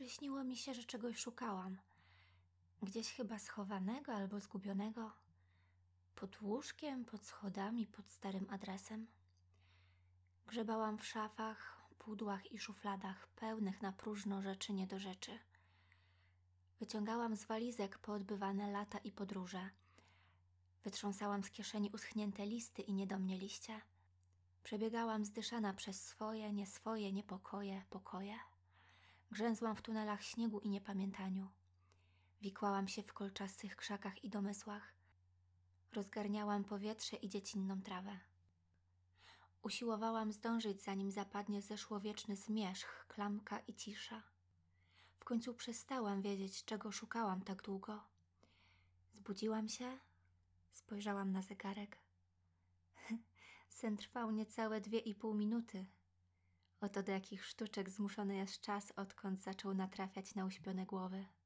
Przyśniło mi się, że czegoś szukałam. Gdzieś chyba schowanego albo zgubionego. Pod łóżkiem, pod schodami, pod starym adresem. Grzebałam w szafach, pudłach i szufladach pełnych na próżno rzeczy nie do rzeczy. Wyciągałam z walizek poodbywane lata i podróże. Wytrząsałam z kieszeni uschnięte listy i niedomnie liście. Przebiegałam zdyszana przez swoje, nieswoje, niepokoje, pokoje. Grzęzłam w tunelach śniegu i niepamiętaniu. Wikłałam się w kolczastych krzakach i domysłach. Rozgarniałam powietrze i dziecinną trawę. Usiłowałam zdążyć, zanim zapadnie zeszłowieczny zmierzch, klamka i cisza. W końcu przestałam wiedzieć, czego szukałam tak długo. Zbudziłam się, spojrzałam na zegarek. Sen trwał niecałe 2,5 minuty. Oto do jakich sztuczek zmuszony jest czas, odkąd zaczął natrafiać na uśpione głowy.